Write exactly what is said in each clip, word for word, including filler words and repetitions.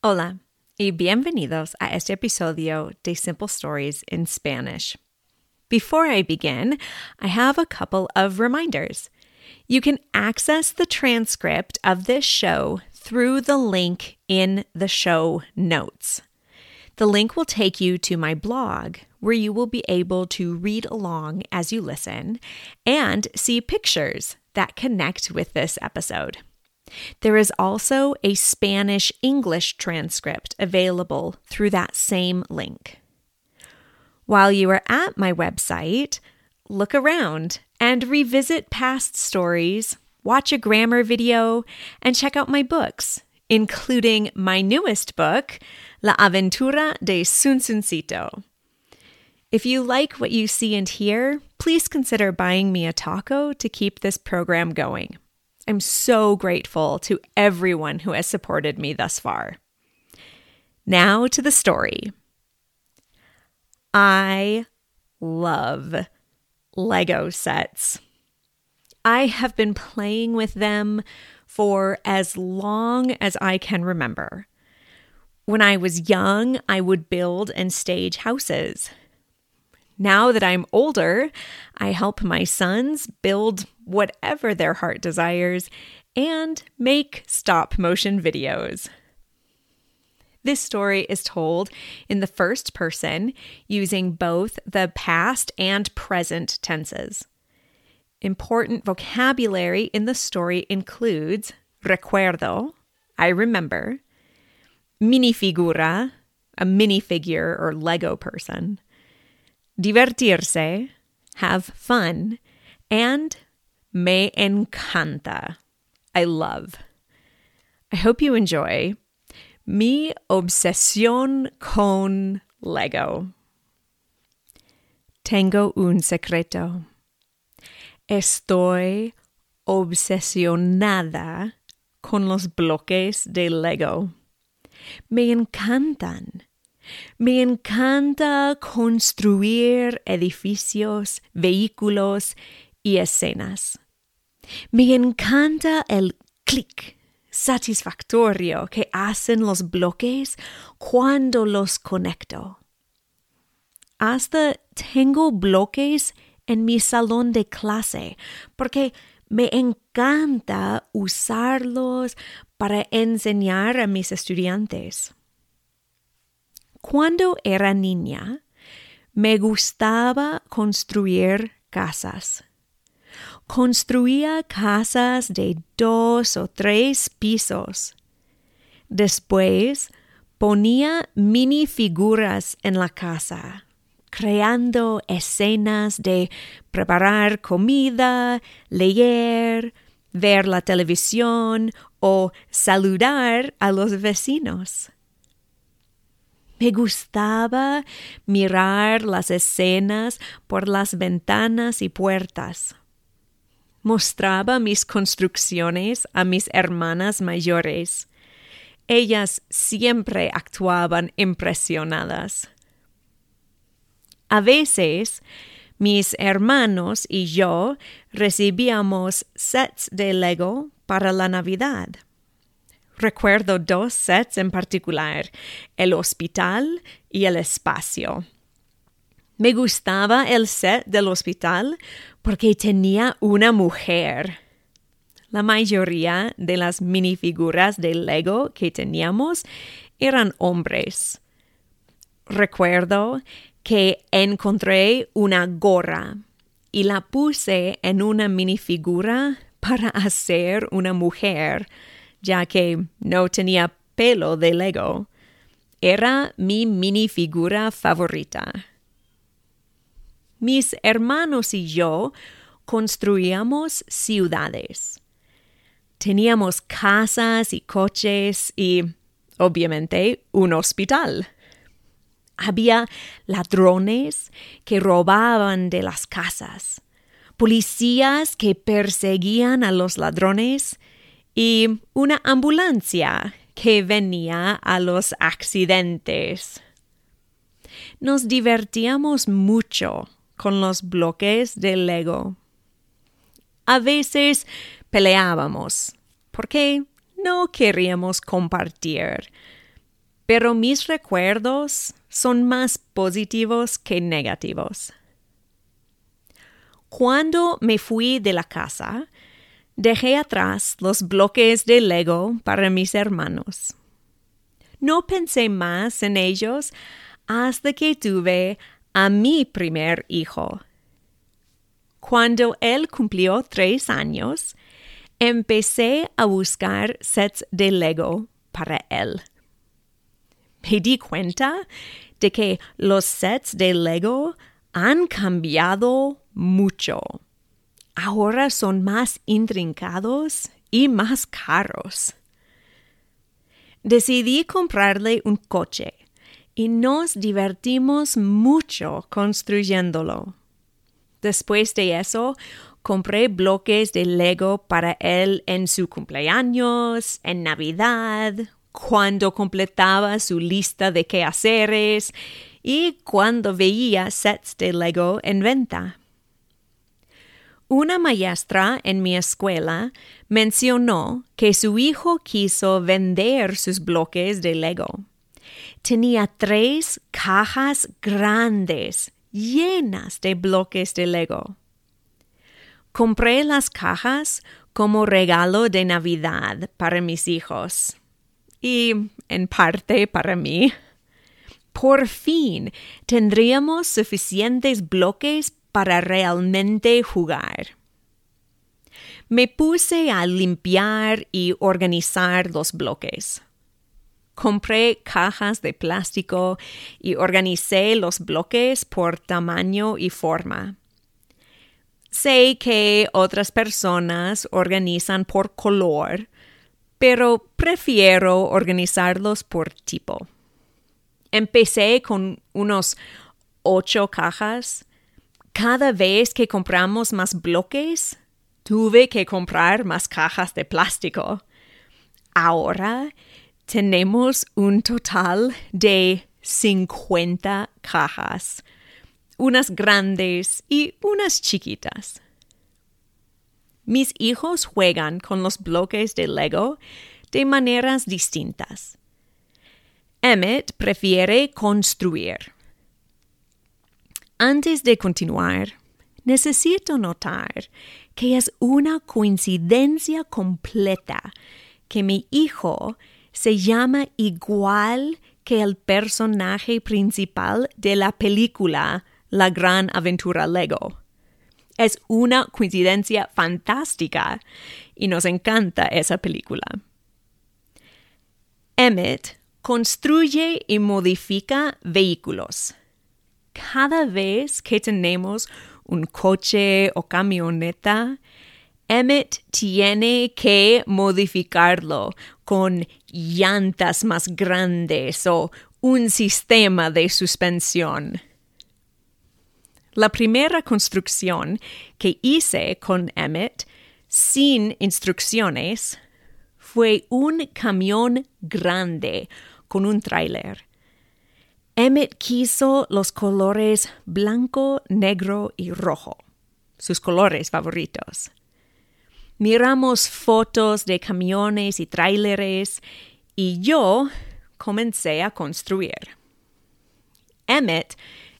Hola y bienvenidos a este episodio de Simple Stories in Spanish. Before I begin, I have a couple of reminders. You can access the transcript of this show through the link in the show notes. The link will take you to my blog, where you will be able to read along as you listen and see pictures that connect with this episode. There is also a Spanish-English transcript available through that same link. While you are at my website, look around and revisit past stories, watch a grammar video, and check out my books, including my newest book, La Aventura de Sunsuncito. If you like what you see and hear, please consider buying me a taco to keep this program going. I'm so grateful to everyone who has supported me thus far. Now to the story. I love Lego sets. I have been playing with them for as long as I can remember. When I was young, I would build and stage houses. Now that I'm older, I help my sons build whatever their heart desires, and make stop-motion videos. This story is told in the first person using both the past and present tenses. Important vocabulary in the story includes recuerdo, I remember, minifigura, a minifigure or Lego person, divertirse, have fun, and me encanta, I love. I hope you enjoy Mi obsesión con Lego. Tengo un secreto. Estoy obsesionada con los bloques de Lego. Me encantan. Me encanta construir edificios, vehículos y escenas. Me encanta el clic satisfactorio que hacen los bloques cuando los conecto. Hasta tengo bloques en mi salón de clase porque me encanta usarlos para enseñar a mis estudiantes. Cuando era niña, me gustaba construir casas. Construía casas de dos o tres pisos. Después ponía minifiguras en la casa, creando escenas de preparar comida, leer, ver la televisión o saludar a los vecinos. Me gustaba mirar las escenas por las ventanas y puertas. Mostraba mis construcciones a mis hermanas mayores. Ellas siempre actuaban impresionadas. A veces, mis hermanos y yo recibíamos sets de Lego para la Navidad. Recuerdo dos sets en particular, el hospital y el espacio. Me gustaba el set del hospital porque tenía una mujer. La mayoría de las minifiguras de Lego que teníamos eran hombres. Recuerdo que encontré una gorra y la puse en una minifigura para hacer una mujer, ya que no tenía pelo de Lego. Era mi minifigura favorita. Mis hermanos y yo construíamos ciudades. Teníamos casas y coches y, obviamente, un hospital. Había ladrones que robaban de las casas, policías que perseguían a los ladrones y una ambulancia que venía a los accidentes. Nos divertíamos mucho con los bloques de Lego. A veces peleábamos porque no queríamos compartir, Pero mis recuerdos son más positivos que negativos. Cuando me fui de la casa, dejé atrás los bloques de Lego para mis hermanos. No pensé más en ellos hasta que tuve a mi primer hijo. Cuando él cumplió tres años, empecé a buscar sets de Lego para él. Me di cuenta de que los sets de Lego han cambiado mucho. Ahora son más intrincados y más caros. Decidí comprarle un coche y nos divertimos mucho construyéndolo. Después de eso, compré bloques de Lego para él en su cumpleaños, en Navidad, cuando completaba su lista de quehaceres y cuando veía sets de Lego en venta. Una maestra en mi escuela mencionó que su hijo quiso vender sus bloques de Lego. Tenía tres cajas grandes llenas de bloques de Lego. Compré las cajas como regalo de Navidad para mis hijos. Y, en parte, para mí. Por fin tendríamos suficientes bloques para realmente jugar. Me puse a limpiar y organizar los bloques. Compré cajas de plástico y organicé los bloques por tamaño y forma. Sé que otras personas organizan por color, pero prefiero organizarlos por tipo. Empecé con unos ocho cajas. Cada vez que compramos más bloques, tuve que comprar más cajas de plástico. Ahora tenemos un total de cincuenta cajas. Unas grandes y unas chiquitas. Mis hijos juegan con los bloques de Lego de maneras distintas. Emmett prefiere construir. Antes de continuar, necesito notar que es una coincidencia completa que mi hijo se llama igual que el personaje principal de la película La Gran Aventura Lego. Es una coincidencia fantástica y nos encanta esa película. Emmett construye y modifica vehículos. Cada vez que tenemos un coche o camioneta, Emmett tiene que modificarlo con llantas más grandes o un sistema de suspensión. La primera construcción que hice con Emmett, sin instrucciones, fue un camión grande con un tráiler. Emmett quiso los colores blanco, negro y rojo, sus colores favoritos. Miramos fotos de camiones y tráileres y yo comencé a construir. Emmett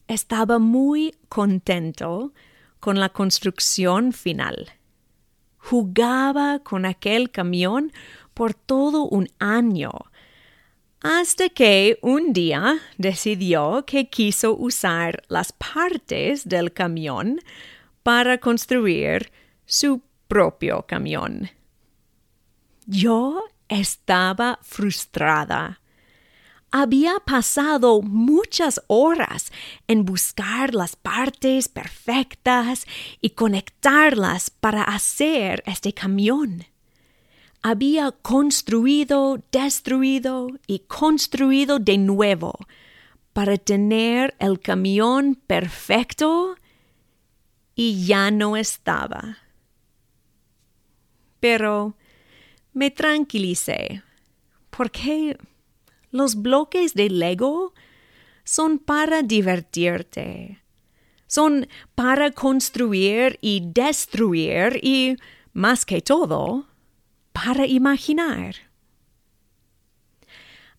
estaba muy contento con la construcción final. Jugaba con aquel camión por todo un año, hasta que un día decidió que quiso usar las partes del camión para construir su propio camión. Yo estaba frustrada. Había pasado muchas horas en buscar las partes perfectas y conectarlas para hacer este camión. Había construido, destruido y construido de nuevo para tener el camión perfecto y ya no estaba. Pero me tranquilicé porque los bloques de Lego son para divertirte. Son para construir y destruir y, más que todo, para imaginar.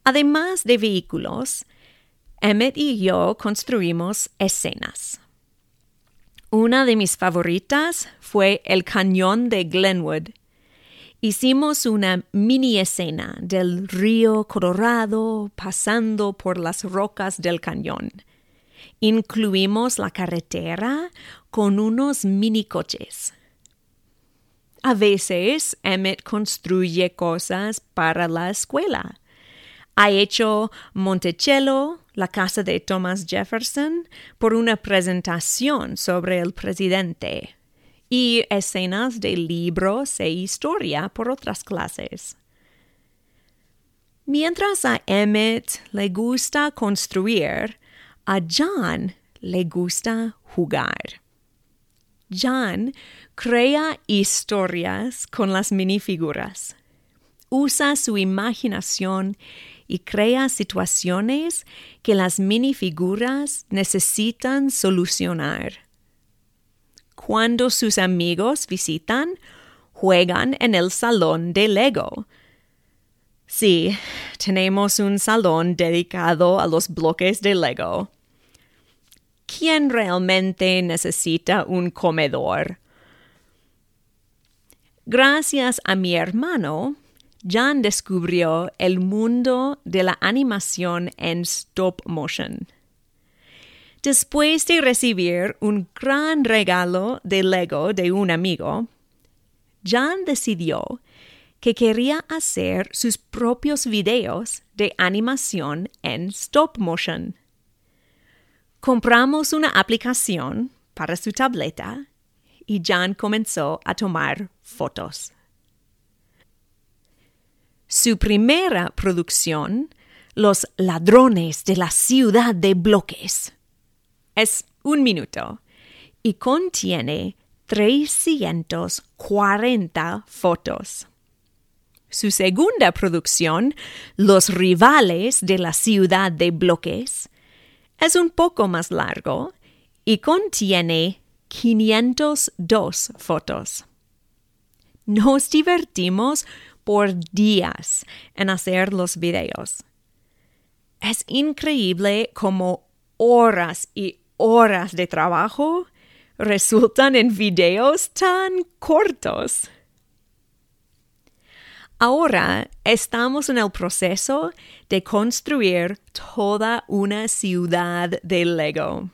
Además de vehículos, Emmett y yo construimos escenas. Una de mis favoritas fue el cañón de Glenwood. Hicimos una mini escena del río Colorado pasando por las rocas del cañón. Incluimos la carretera con unos mini coches. A veces, Emmett construye cosas para la escuela. Ha hecho Monticello, la casa de Thomas Jefferson, por una presentación sobre el presidente, y escenas de libros e historia por otras clases. Mientras a Emmett le gusta construir, a John le gusta jugar. John crea historias con las minifiguras. Usa su imaginación y crea situaciones que las minifiguras necesitan solucionar. Cuando sus amigos visitan, juegan en el salón de Lego. Sí, tenemos un salón dedicado a los bloques de Lego. ¿Quién realmente necesita un comedor? Gracias a mi hermano, John descubrió el mundo de la animación en stop motion. Después de recibir un gran regalo de Lego de un amigo, John decidió que quería hacer sus propios videos de animación en stop motion. Compramos una aplicación para su tableta y John comenzó a tomar fotos. Su primera producción, Los Ladrones de la Ciudad de Bloques, es un minuto y contiene trescientas cuarenta fotos. Su segunda producción, Los Rivales de la Ciudad de Bloques, es un poco más largo y contiene quinientas dos fotos. Nos divertimos por días en hacer los videos. Es increíble cómo horas y horas de trabajo resultan en videos tan cortos. Ahora estamos en el proceso de construir toda una ciudad de Lego.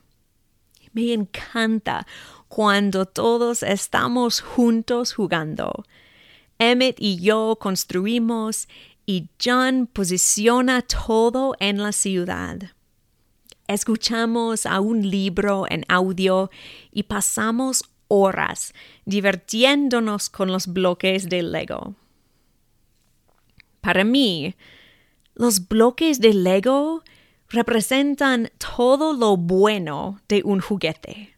Me encanta cuando todos estamos juntos jugando. Emmett y yo construimos y John posiciona todo en la ciudad. Escuchamos a un libro en audio y pasamos horas divirtiéndonos con los bloques de Lego. Para mí, los bloques de Lego representan todo lo bueno de un juguete.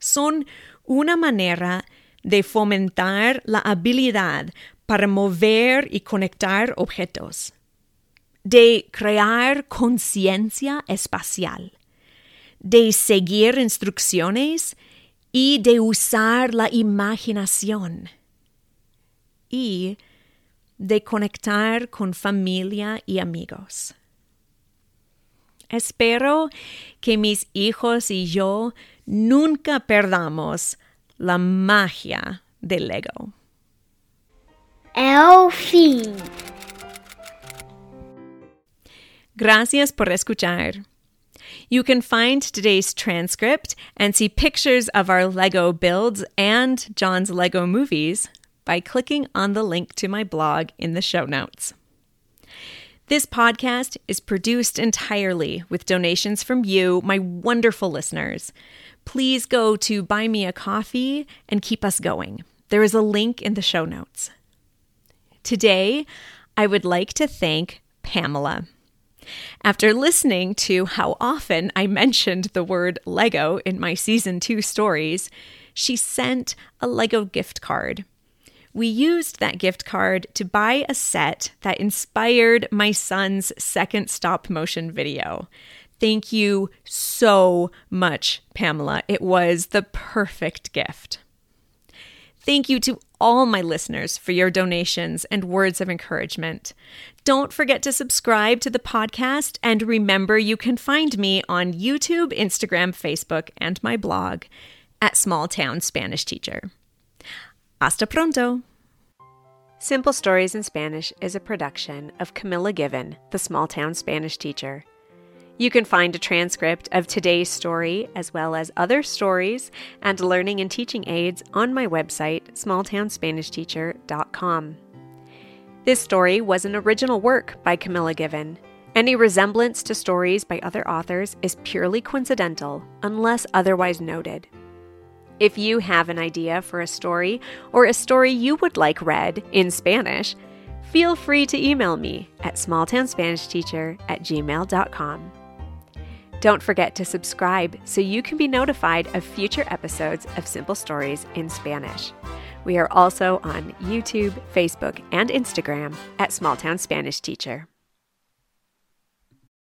Son una manera de fomentar la habilidad para mover y conectar objetos, de crear conciencia espacial, de seguir instrucciones y de usar la imaginación. Y de conectar con familia y amigos. Espero que mis hijos y yo nunca perdamos la magia de Lego. El fin. Gracias por escuchar. You can find today's transcript and see pictures of our Lego builds and John's Lego movies by clicking on the link to my blog in the show notes. This podcast is produced entirely with donations from you, my wonderful listeners. Please go to Buy Me a Coffee and keep us going. There is a link in the show notes. Today, I would like to thank Pamela. After listening to how often I mentioned the word Lego in my season two stories, she sent a Lego gift card. We used that gift card to buy a set that inspired my son's second stop motion video. Thank you so much, Pamela. It was the perfect gift. Thank you to all my listeners for your donations and words of encouragement. Don't forget to subscribe to the podcast, and remember you can find me on YouTube, Instagram, Facebook, and my blog at Small Town Spanish Teacher. Hasta pronto! Simple Stories in Spanish is a production of Camilla Given, the Small Town Spanish Teacher. You can find a transcript of today's story, as well as other stories and learning and teaching aids, on my website, small town spanish teacher dot com. This story was an original work by Camilla Given. Any resemblance to stories by other authors is purely coincidental, unless otherwise noted. If you have an idea for a story, or a story you would like read in Spanish, feel free to email me at small town spanish teacher at gmail dot com. Don't forget to subscribe so you can be notified of future episodes of Simple Stories in Spanish. We are also on YouTube, Facebook, and Instagram at Small Town Spanish Teacher.